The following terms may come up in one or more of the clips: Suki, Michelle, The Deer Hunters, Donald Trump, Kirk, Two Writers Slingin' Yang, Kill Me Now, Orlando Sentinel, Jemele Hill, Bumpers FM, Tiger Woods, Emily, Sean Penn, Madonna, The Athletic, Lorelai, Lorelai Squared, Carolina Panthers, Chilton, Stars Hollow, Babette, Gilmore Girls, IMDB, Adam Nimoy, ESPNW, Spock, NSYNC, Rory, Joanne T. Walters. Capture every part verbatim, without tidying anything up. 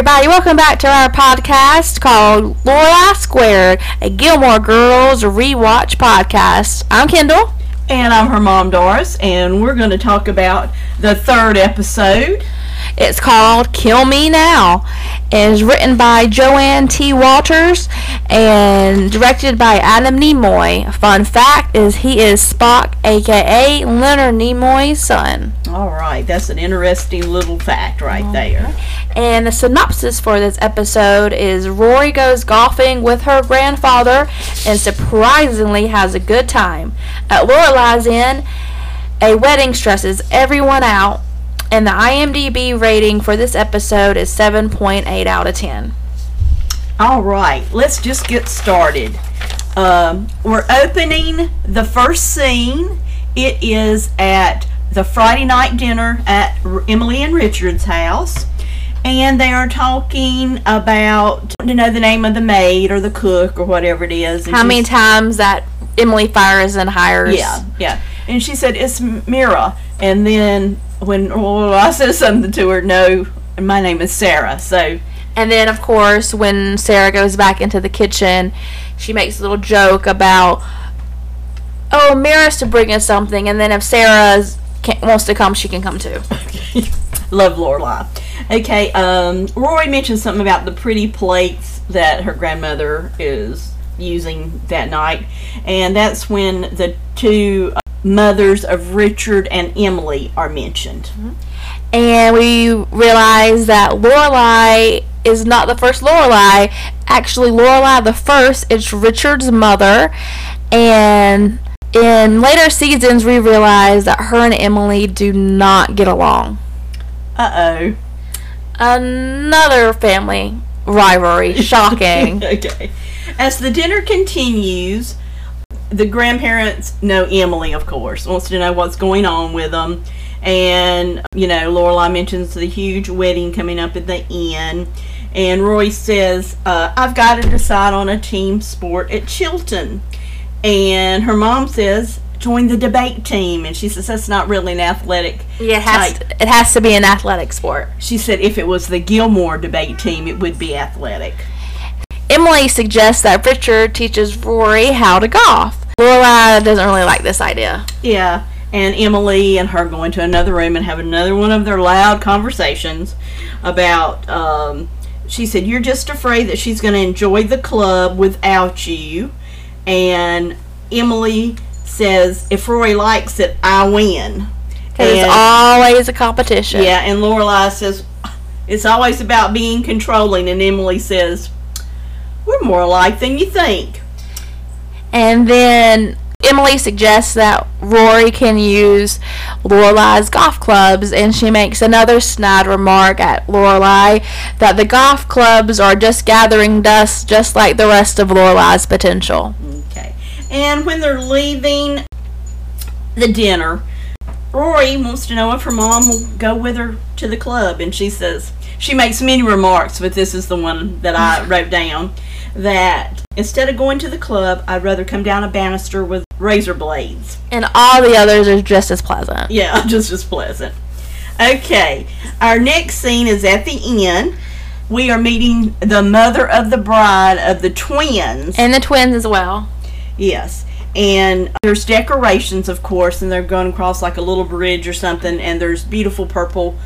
everybody, welcome back to our podcast called Lorelai Squared, a Gilmore Girls rewatch podcast. I'm Kendall. And I'm her mom, Doris, and we're going to talk about the third episode. It's called Kill Me Now. It's written by Joanne T. Walters and directed by Adam Nimoy. Fun fact is he is Spock, a k a. Leonard Nimoy's son. All right, that's an interesting little fact right okay. there. And the synopsis for this episode is Rory goes golfing with her grandfather and surprisingly has a good time. At Lorelai's Inn, a wedding stresses everyone out, and the I M D B rating for this episode is seven point eight out of ten. All right, let's just get started. Um, we're opening the first scene. It is at the Friday night dinner at Emily and Richard's house. And they are talking about, you know, the name of the maid or the cook or whatever it is. And how many times that Emily fires and hires. Yeah, yeah. And she said, it's Mira. And then when oh, I said something to her, no, my name is Sarah. So, and then, of course, when Sarah goes back into the kitchen, she makes a little joke about, oh, Mira's to bring us something. And then if Sarah wants to come, she can come too. Love Lorelai. Okay, um, Rory mentioned something about the pretty plates that her grandmother is using that night. And that's when the two uh, mothers of Richard and Emily are mentioned. Mm-hmm. And we realize that Lorelai is not the first Lorelai. Actually, Lorelai the first is Richard's mother. And in later seasons, we realize that her and Emily do not get along. Uh-oh. Another family rivalry. Shocking. Okay. As the dinner continues, the grandparents know Emily, of course, wants to know what's going on with them. And, you know, Lorelai mentions the huge wedding coming up at the inn. And Roy says, uh, I've got to decide on a team sport at Chilton. And her mom says, join the debate team. And she says that's not really an athletic yeah, it has type. To, it has to be an athletic sport. She said if it was the Gilmore debate team, it would be athletic. Emily suggests that Richard teaches Rory how to golf. Lorelai doesn't really like this idea. Yeah, and Emily and her go into another room and have another one of their loud conversations about, um, she said, you're just afraid that she's going to enjoy the club without you. And Emily says, if Rory likes it, I win. Because it's always a competition. Yeah, and Lorelai says, it's always about being controlling. And Emily says, we're more alike than you think. And then Emily suggests that Rory can use Lorelai's golf clubs, and she makes another snide remark at Lorelai that the golf clubs are just gathering dust, just like the rest of Lorelai's potential. Okay. And when they're leaving the dinner, Rory wants to know if her mom will go with her to the club. And she says, she makes many remarks, but this is the one that I wrote down, that instead of going to the club, I'd rather come down a banister with razor blades. And all the others are just as pleasant. Yeah, just as pleasant. Okay, our next scene is at the inn. We are meeting the mother of the bride of the twins. And the twins as well. Yes, and there's decorations, of course, and they're going across like a little bridge or something, and there's beautiful purple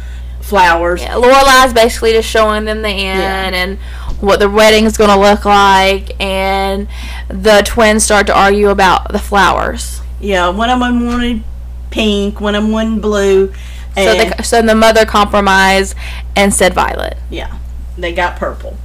flowers. Yeah, Lorelai's basically just showing them the inn yeah. and what the wedding's going to look like, and the twins start to argue about the flowers. Yeah, one of them wanted pink, one of them wanted blue. And so, they, so the mother compromised and said violet. Yeah, they got purple.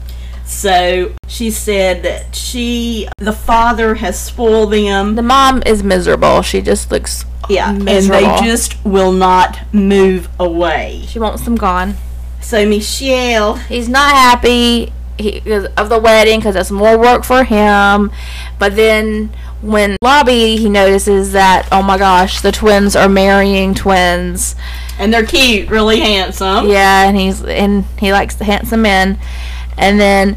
So she said that she, the father has spoiled them. The mom is miserable. She just looks yeah, miserable. And they just will not move away. She wants them gone. So Michelle, he's not happy he, of the wedding because it's more work for him. But then when Lobby, he notices that, oh my gosh, the twins are marrying twins. And they're cute, really handsome. Yeah, and he's and he likes the handsome men. And then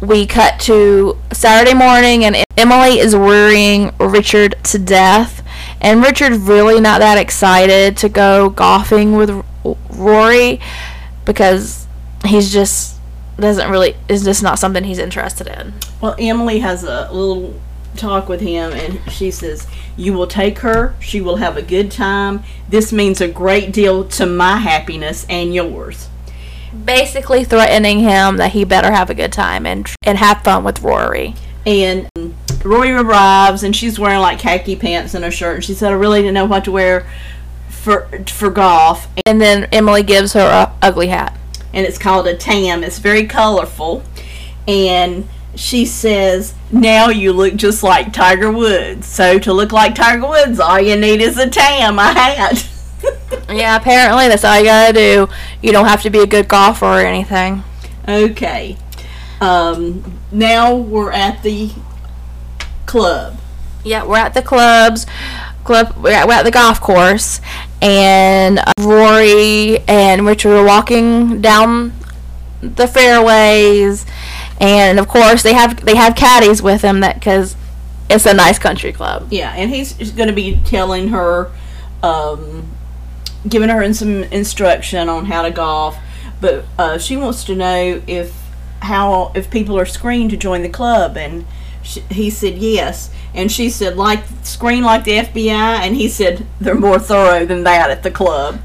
we cut to Saturday morning, and Emily is worrying Richard to death. And Richard's really not that excited to go golfing with Rory because he's just doesn't really is just not something he's interested in. Well, Emily has a little talk with him, and she says, "You will take her. She will have a good time. This means a great deal to my happiness and yours." Basically threatening him that he better have a good time and and have fun with Rory. And Rory arrives, and she's wearing like khaki pants and a shirt, and she said, "I really didn't know what to wear for for golf." And then Emily gives her a ugly hat, and it's called a tam. It's very colorful, and she says, "Now you look just like Tiger Woods." So to look like Tiger Woods, all you need is a tam, a hat. Yeah, apparently that's all you gotta do. You don't have to be a good golfer or anything. Okay. Um, now we're at the club. Yeah, we're at the clubs. Club. We're at, we're at the golf course, and uh, Rory and Richard are walking down the fairways, and of course they have they have caddies with them that because it's a nice country club. Yeah, and he's going to be telling her. Um, giving her in some instruction on how to golf, but uh, she wants to know if how if people are screened to join the club, and she, he said yes, and she said like screen like the F B I, and he said they're more thorough than that at the club,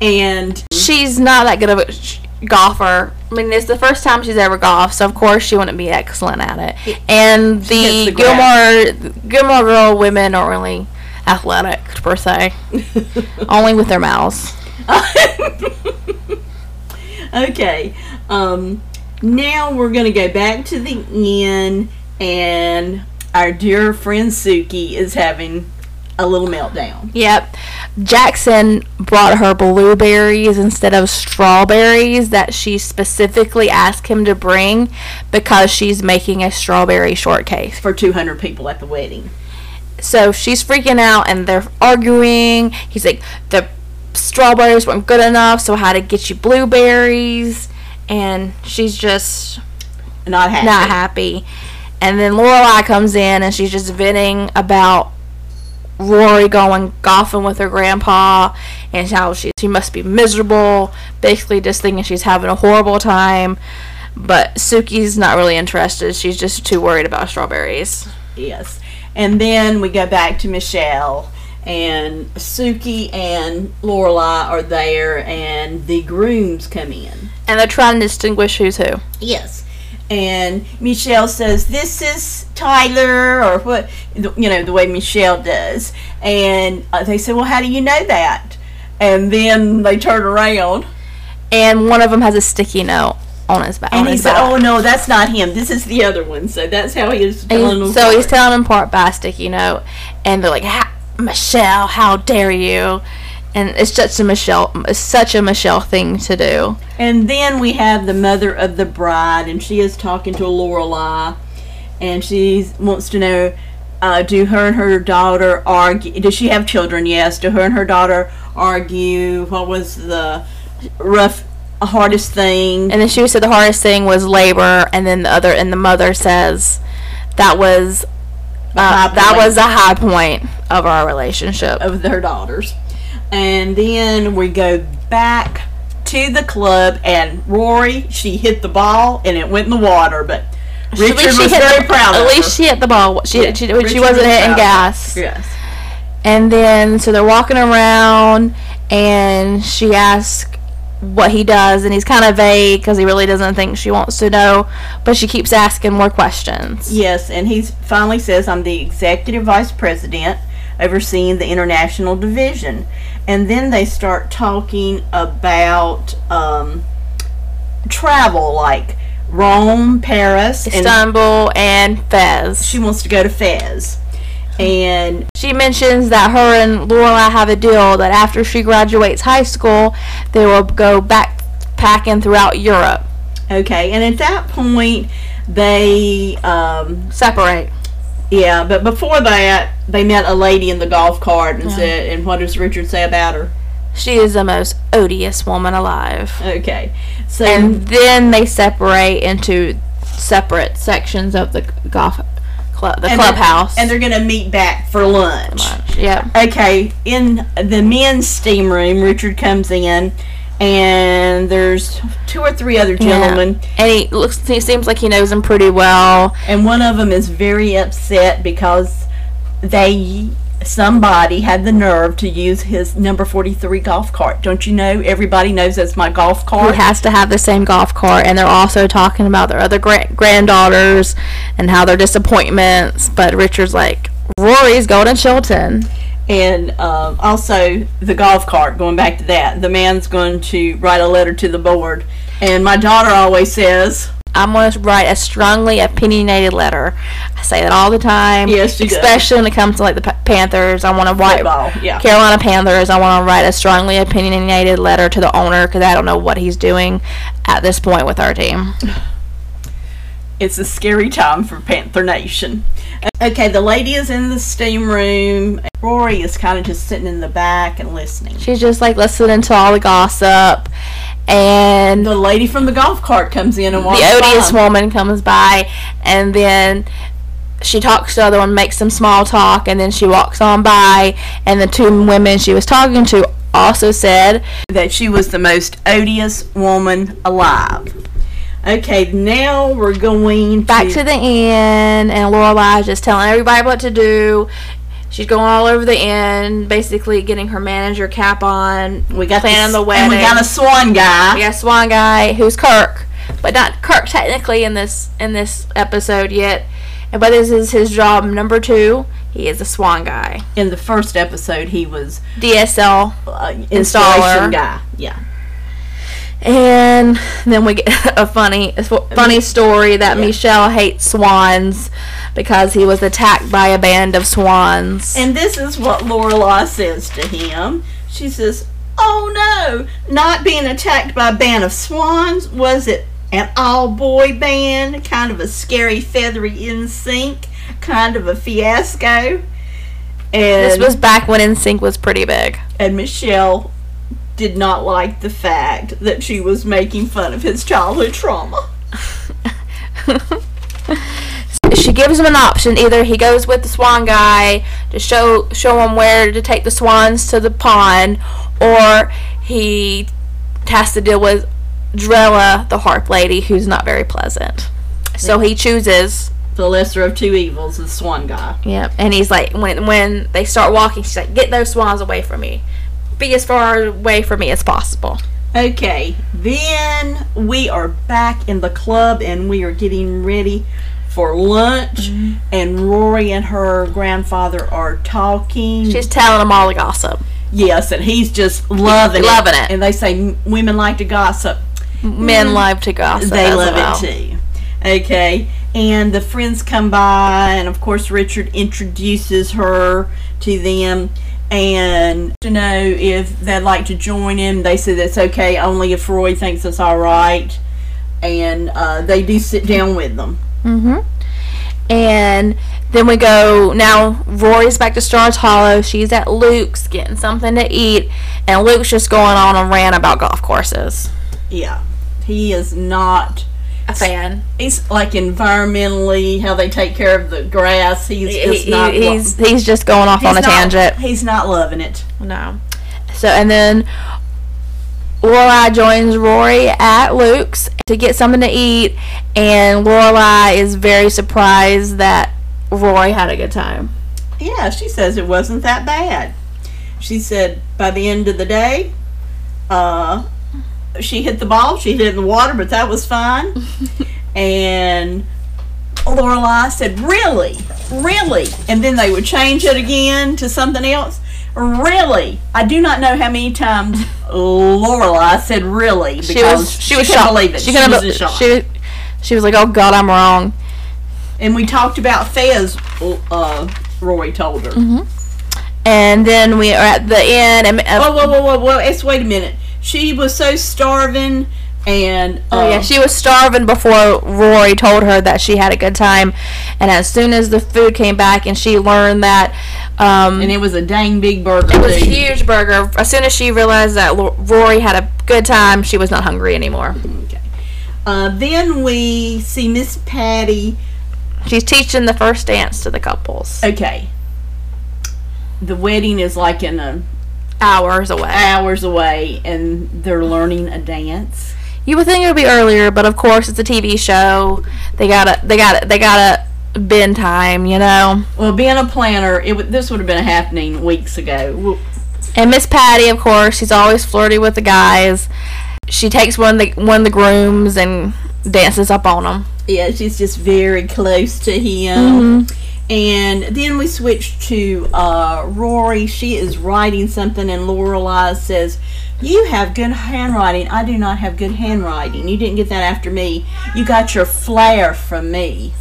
and she's not that good of a golfer. I mean, it's the first time she's ever golfed, so of course she wouldn't be excellent at it. it and the, the Gilmore Gilmore Girl women aren't really athletic per se, only with their mouths. Okay, um, now we're gonna go back to the inn, and our dear friend Suki is having a little meltdown. Yep, Jackson brought her blueberries instead of strawberries that she specifically asked him to bring because she's making a strawberry shortcake for two hundred people at the wedding. So she's freaking out, and they're arguing. He's like, the strawberries weren't good enough, so I had to get you blueberries. And she's just not happy. Not happy. And then Lorelai comes in, and she's just venting about Rory going golfing with her grandpa and how she, she must be miserable, basically just thinking she's having a horrible time. But Suki's not really interested. She's just too worried about strawberries. Yes. And then we go back to Michelle, and Suki and Lorelai are there, and the grooms come in. And they're trying to distinguish who's who. Yes. And Michelle says, "This is Tyler," or what, you know, the way Michelle does. And they say, "Well, how do you know that?" And then they turn around, and one of them has a sticky note on his back. And he said, "Oh no, that's not him. This is the other one." So that's how he is telling him. So he's telling him part by sticky note, and they're like, "Michelle, how dare you!" And it's such a Michelle, it's such a Michelle thing to do. And then we have the mother of the bride, and she is talking to Lorelai, and she wants to know, uh, do her and her daughter argue? Does she have children? Yes. Do her and her daughter argue? What was the rough? The hardest thing, and then she said the hardest thing was labor, and then the other, and the mother says that was uh, that was a high point of our relationship of their daughters. And then we go back to the club, and Rory, she hit the ball and it went in the water, but Richard was very proud of her. At least she hit the ball. She yeah. she, she wasn't hitting gas. Yes. And then so they're walking around, and she asks what he does, and he's kind of vague because he really doesn't think she wants to know, but she keeps asking more questions. Yes, and he finally says, "I'm the executive vice president overseeing the international division." And then they start talking about um, travel, like Rome, Paris, Istanbul, and, and Fez. She wants to go to Fez. And she mentions that her and Lorelai have a deal that after she graduates high school, they will go backpacking throughout Europe. Okay, and at that point, they um, separate. Yeah, but before that, they met a lady in the golf cart, and yeah. said, and what does Richard say about her? She is the most odious woman alive. Okay, so and then they separate into separate sections of the golf. Club, the and clubhouse. They're, and they're going to meet back for lunch. lunch. Yep. Okay, in the men's steam room, Richard comes in, and there's two or three other gentlemen. Yeah. And he looks, he seems like he knows them pretty well. And one of them is very upset because they, somebody had the nerve to use his number forty-three golf cart. Don't you know? Everybody knows that's my golf cart. He has to have the same golf cart. And they're also talking about their other gra- granddaughters and how their disappointments. But Richard's like, Rory's going to Chilton. And uh, also the golf cart, going back to that, the man's going to write a letter to the board. And my daughter always says, I'm going to write a strongly opinionated letter. I say that all the time. Yes, she especially does. When it comes to like the Panthers. I want to write Football, yeah. Carolina Panthers. I want to write a strongly opinionated letter to the owner because I don't know what he's doing at this point with our team. It's a scary time for Panther Nation. Okay, the lady is in the steam room. Rory is kind of just sitting in the back and listening. She's just like listening to all the gossip. And the lady from the golf cart comes in and walks by. The odious woman comes by, and then she talks to the other one, makes some small talk, and then she walks on by. And the two women she was talking to also said that she was the most odious woman alive. Okay, now we're going back to, to the inn, and Lorelai is just telling everybody what to do. She's going all over the inn, basically getting her manager cap on. We got planning this, the wedding, and we got a swan guy. We got a swan guy who's Kirk, but not Kirk technically in this in this episode yet. But this is his job number two. He is a swan guy. In the first episode, he was D S L uh, installer guy. Yeah. And then we get a funny a funny story that yeah. Michelle hates swans because he was attacked by a band of swans. And this is what Lorelai says to him. She says, oh no, not being attacked by a band of swans. Was it an all-boy band? Kind of a scary, feathery N sync. Kind of a fiasco. And this was back when N sync was pretty big. And Michelle did not like the fact that she was making fun of his childhood trauma. She gives him an option. Either he goes with the swan guy to show show him where to take the swans to the pond, or he has to deal with Drella, the harp lady, who's not very pleasant. So he chooses the lesser of two evils, the swan guy. Yep. And he's like, when when they start walking, she's like, get those swans away from me. Be as far away from me as possible. Okay, then we are back in the club and we are getting ready for lunch. Mm-hmm. And Rory and her grandfather are talking. She's telling them all the gossip. Yes, and he's just loving he's it. Loving it. And they say women like to gossip. Men mm. love to gossip. They as love well. It too. Okay, and the friends come by, and of course Richard introduces her to them. And to know if they'd like to join him. They said that's okay only if Roy thinks it's all right. And uh, they do sit down with them. Mm-hmm. And then we go, now Rory's back to Stars Hollow. She's at Luke's getting something to eat. And Luke's just going on a rant about golf courses. Yeah. He is not a fan. He's like environmentally how they take care of the grass. He's just he, not. He's lo- he's just going off on a not, tangent. He's not loving it. No. So and then Lorelai joins Rory at Luke's to get something to eat, and Lorelai is very surprised that Rory had a good time. Yeah, she says it wasn't that bad. She said by the end of the day, uh. she hit the ball, she hit it in the water, but that was fine. And Lorelai said, really? Really? And then they would change it again to something else. Really? I do not know how many times Lorelai said really, because she, was, she, was she couldn't believe it. She, she, was be, shocked. She, she was like, oh God, I'm wrong. And we talked about Fez, uh, Rory told her. Mm-hmm. And then we are at the end. And, uh, whoa, whoa, whoa, whoa, whoa. It's, wait a minute. She was so starving, and... Uh, oh, yeah, she was starving before Rory told her that she had a good time. And as soon as the food came back, and she learned that... Um, and it was a dang big burger. It was a huge burger. As soon as she realized that Rory had a good time, she was not hungry anymore. Okay. Uh, then we see Miss Patty. She's teaching the first dance to the couples. Okay. The wedding is like in a... hours away. Hours away, and they're learning a dance. You would think it would be earlier, but of course it's a T V show. They gotta, they gotta, they gotta bend time, you know. Well, being a planner, it w- this would have been happening weeks ago. And Miss Patty, of course, she's always flirty with the guys. She takes one of the one of the grooms and dances up on him. Yeah, she's just very close to him. Mm-hmm. And then we switch to uh, Rory. She is writing something, and Lorelai says, "You have good handwriting. I do not have good handwriting. You didn't get that after me. You got your flair from me."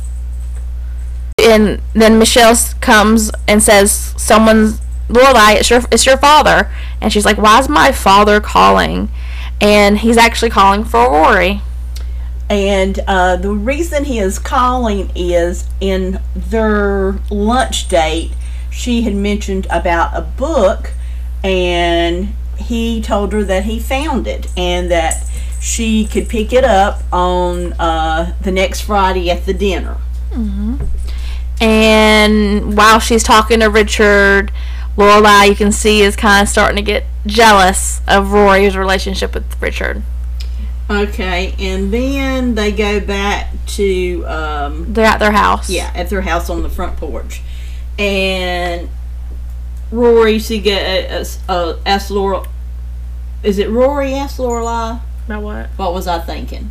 And then Michelle comes and says, "Someone's Lorelai. It's your it's your father." And she's like, "Why is my father calling?" And he's actually calling for Rory. And uh, the reason he is calling is in their lunch date, she had mentioned about a book, and he told her that he found it and that she could pick it up on uh, the next Friday at the dinner. Mm-hmm. And while she's talking to Richard, Lorelai, you can see, is kind of starting to get jealous of Rory's relationship with Richard. Okay, and then they go back to... Um, They're at their house. Yeah, at their house on the front porch. And Rory, she gets, uh, asks Lorelai... Is it Rory asked Lorelai? About what? What was I thinking?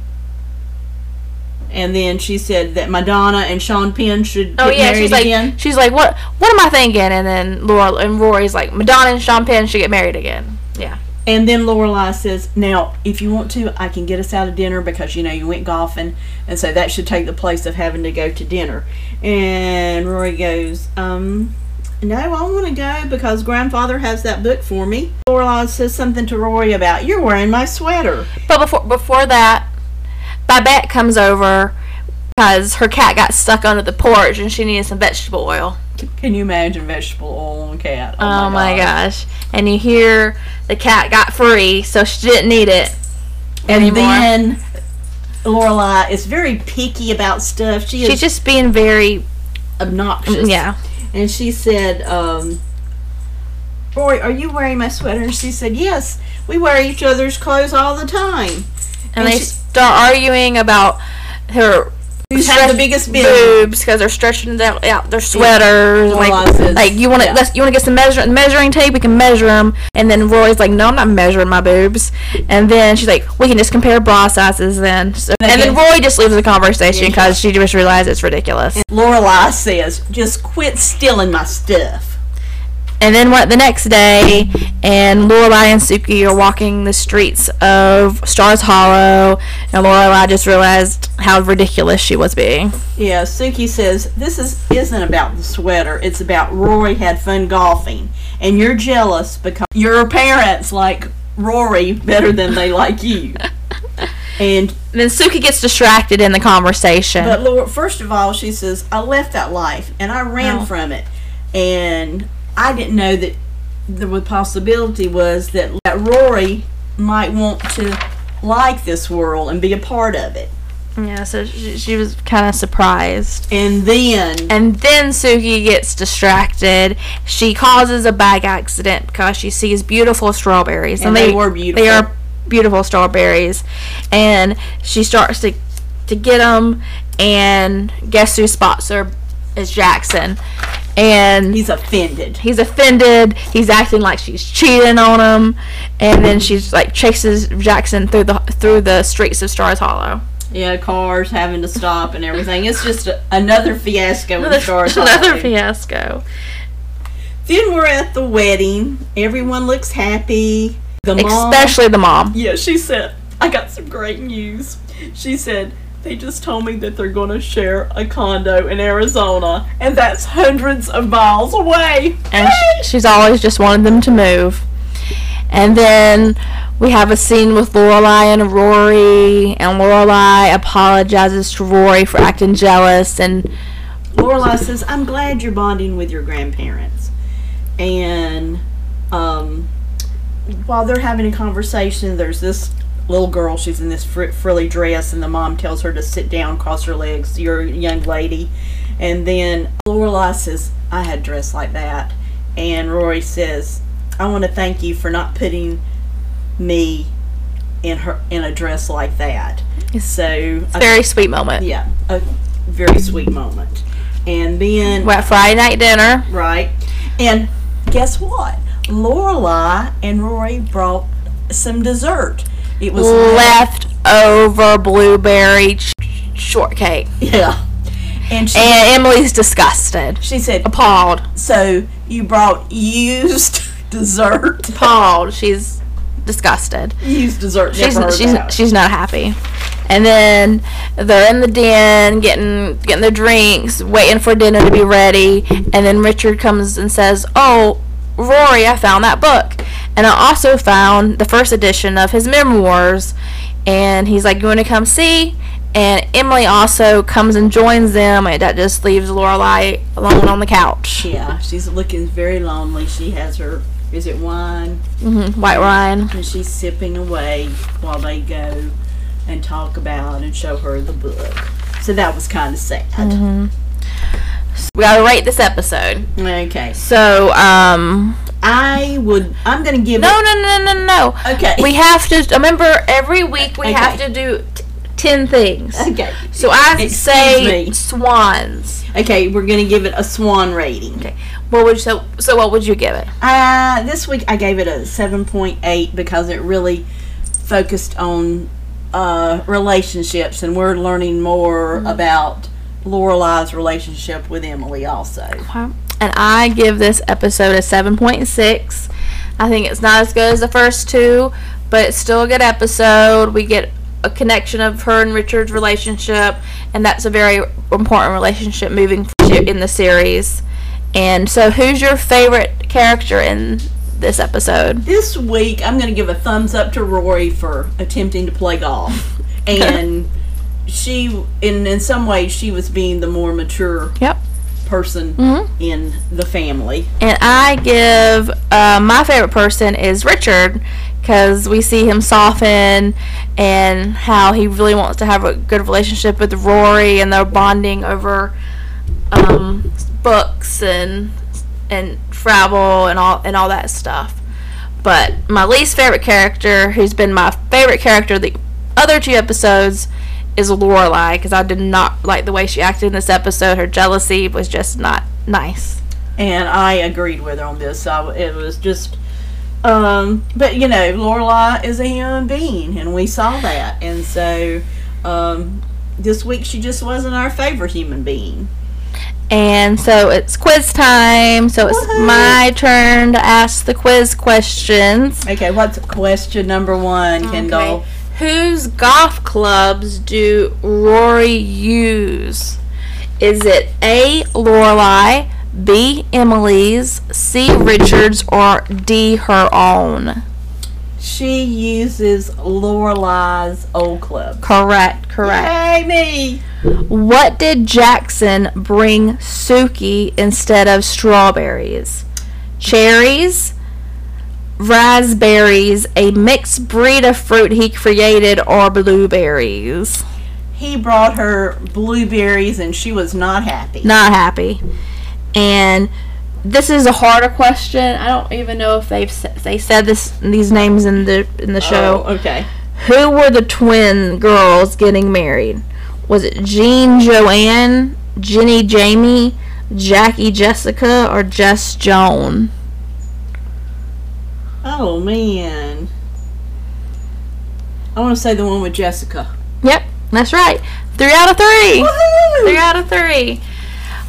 And then she said that Madonna and Sean Penn should oh, get yeah, married she's again. Like, she's like, what What am I thinking? And then Lorelai, and Rory's like, Madonna and Sean Penn should get married again. Yeah. And then Lorelai says, "Now, if you want to, I can get us out of dinner because, you know, you went golfing. And so that should take the place of having to go to dinner." And Rory goes, um, "No, I want to go because grandfather has that book for me." Lorelai says something to Rory about, "You're wearing my sweater." But before before that, Babette comes over because her cat got stuck under the porch and she needed some vegetable oil. Can you imagine vegetable oil on a cat? Oh, my, oh my gosh. And you hear the cat got free, so she didn't need it And anymore. Then Lorelai is very picky about stuff. She is She's just being very... obnoxious. Yeah. And she said, um, "Rory, are you wearing my sweater?" And she said, "Yes. We wear each other's clothes all the time." And, and they she, start arguing about her... Who's had the biggest boobs because they're stretching out, out their sweaters. Yeah. Like, like you want to, yeah. you want to get some measure, measuring tape. We can measure them. And then Rory's like, "No, I'm not measuring my boobs." And then she's like, "We can just compare bra sizes then." So, and then Rory just leaves the conversation because yeah. she just realized it's ridiculous. And Lorelai says, "Just quit stealing my stuff." And then what? The next day, and Lorelai and Suki are walking the streets of Stars Hollow, and Lorelai just realized how ridiculous she was being. Yeah, Suki says, "This is isn't about the sweater. It's about Rory had fun golfing, and you're jealous because your parents like Rory better than they like you." And then Suki gets distracted in the conversation. But Lord, first of all, she says, "I left that life, and I ran oh. from it, and I didn't know that the possibility was that Rory might want to like this world and be a part of it." Yeah, so she, she was kind of surprised. And then... And then Suki gets distracted. She causes a bike accident because she sees beautiful strawberries. And, and they, they were beautiful. They are beautiful strawberries. And she starts to, to get them, and guess who spots her? It's Jackson. And he's offended. He's offended. He's acting like she's cheating on him, and then she's like chases Jackson through the through the streets of Stars Hollow. Yeah, cars having to stop and everything. It's just a, another fiasco another, in Stars Hollow. Another fiasco. Then we're at the wedding. Everyone looks happy. The mom, especially the mom. Yeah, she said, "I got some great news." She said, "They just told me that they're going to share a condo in Arizona, and that's hundreds of miles away." And she's always just wanted them to move. And then we have a scene with Lorelai and Rory, and Lorelai apologizes to Rory for acting jealous. And Lorelai says, "I'm glad you're bonding with your grandparents." And um, while they're having a conversation, there's this little girl, she's in this fr- frilly dress, and the mom tells her to sit down, cross her legs, "You're a young lady." And then Lorelai says, "I had a dress like that." And Rory says, I want to thank you for not putting me in her in a dress like that. It's so it's a very sweet moment. Yeah, a very sweet moment. And then well, Friday night dinner, right? And guess what? Lorelai and Rory brought some dessert. It was leftover blueberry ch shortcake. Yeah. And, she, and Emily's disgusted. She said, appalled. So you brought used dessert. Appalled. She's disgusted. Used dessert. She's she's she's not happy. And then they're in the den getting getting their drinks, waiting for dinner to be ready. And then Richard comes and says, "Oh, Rory, I found that book, and I also found the first edition of his memoirs." And he's like, "You want to come see?" And Emily also comes and joins them, and that just leaves Lorelai alone on the couch. Yeah, she's looking very lonely. She has her, is it wine? Mm-hmm, white wine. And she's sipping away while they go and talk about and show her the book. So that was kind of sad. Mm-hmm. So we gotta rate this episode. Okay. So, um... I would... I'm gonna give No, it no, no, no, no. Okay. We have to... Remember, every week we okay. have to do... ten things. Okay. So I Excuse say me. swans. Okay, we're gonna give it a swan rating. Okay. What would you, so so what would you give it? Uh this week I gave it a seven point eight because it really focused on uh relationships, and we're learning more mm-hmm. about Lorelai's relationship with Emily also. Okay. And I give this episode a seven point six. I think it's not as good as the first two, but it's still a good episode. We get a connection of her and Richard's relationship, and that's a very important relationship moving forward in the series. And so, who's your favorite character in this episode? This week, I'm going to give a thumbs up to Rory for attempting to play golf, and she, in in some ways, she was being the more mature yep. person mm-hmm. in the family. And I give uh, my favorite person is Richard, because we see him soften and how he really wants to have a good relationship with Rory, and they're bonding over um, books and and travel and all and all that stuff. But my least favorite character, who's been my favorite character the other two episodes, is Lorelai, because I did not like the way she acted in this episode. Her jealousy was just not nice. And I agreed with her on this. I, it was just... Um, but, you know, Lorelai is a human being, and we saw that. And so, um, this week she just wasn't our favorite human being. And so it's quiz time. So it's Woo-hoo. my turn to ask the quiz questions. Okay, what's question number one, Kendall? Okay. Whose golf clubs do Rory use? Is it A, Lorelai, B, Emily's, C, Richard's, or D, her own? She uses Lorelai's old club. Correct, correct. Yay, me! What did Jackson bring Suki instead of strawberries? Cherries, raspberries, a mixed breed of fruit he created, or blueberries? He brought her blueberries, and she was not happy. Not happy. And this is a harder question. I don't even know if they've they said this these names in the in the show. Oh, okay. Who were the twin girls getting married? Was it Jean, Joanne, Jenny, Jamie, Jackie, Jessica, or Jess, Joan? Oh man, I want to say the one with Jessica. Yep, that's right. Three out of three. Woo-hoo! Three out of three.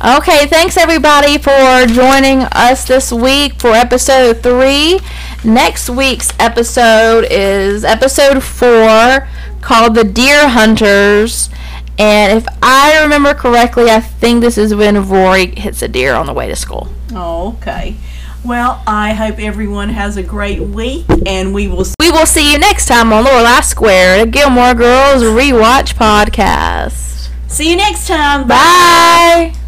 Okay, thanks everybody for joining us this week for episode three. Next week's episode is episode four, called The Deer Hunters. And if I remember correctly, I think this is when Rory hits a deer on the way to school. Oh, okay. Well, I hope everyone has a great week, and we will see, we will see you next time on Lorelai Squared, a Gilmore Girls Rewatch podcast. See you next time. Bye. Bye.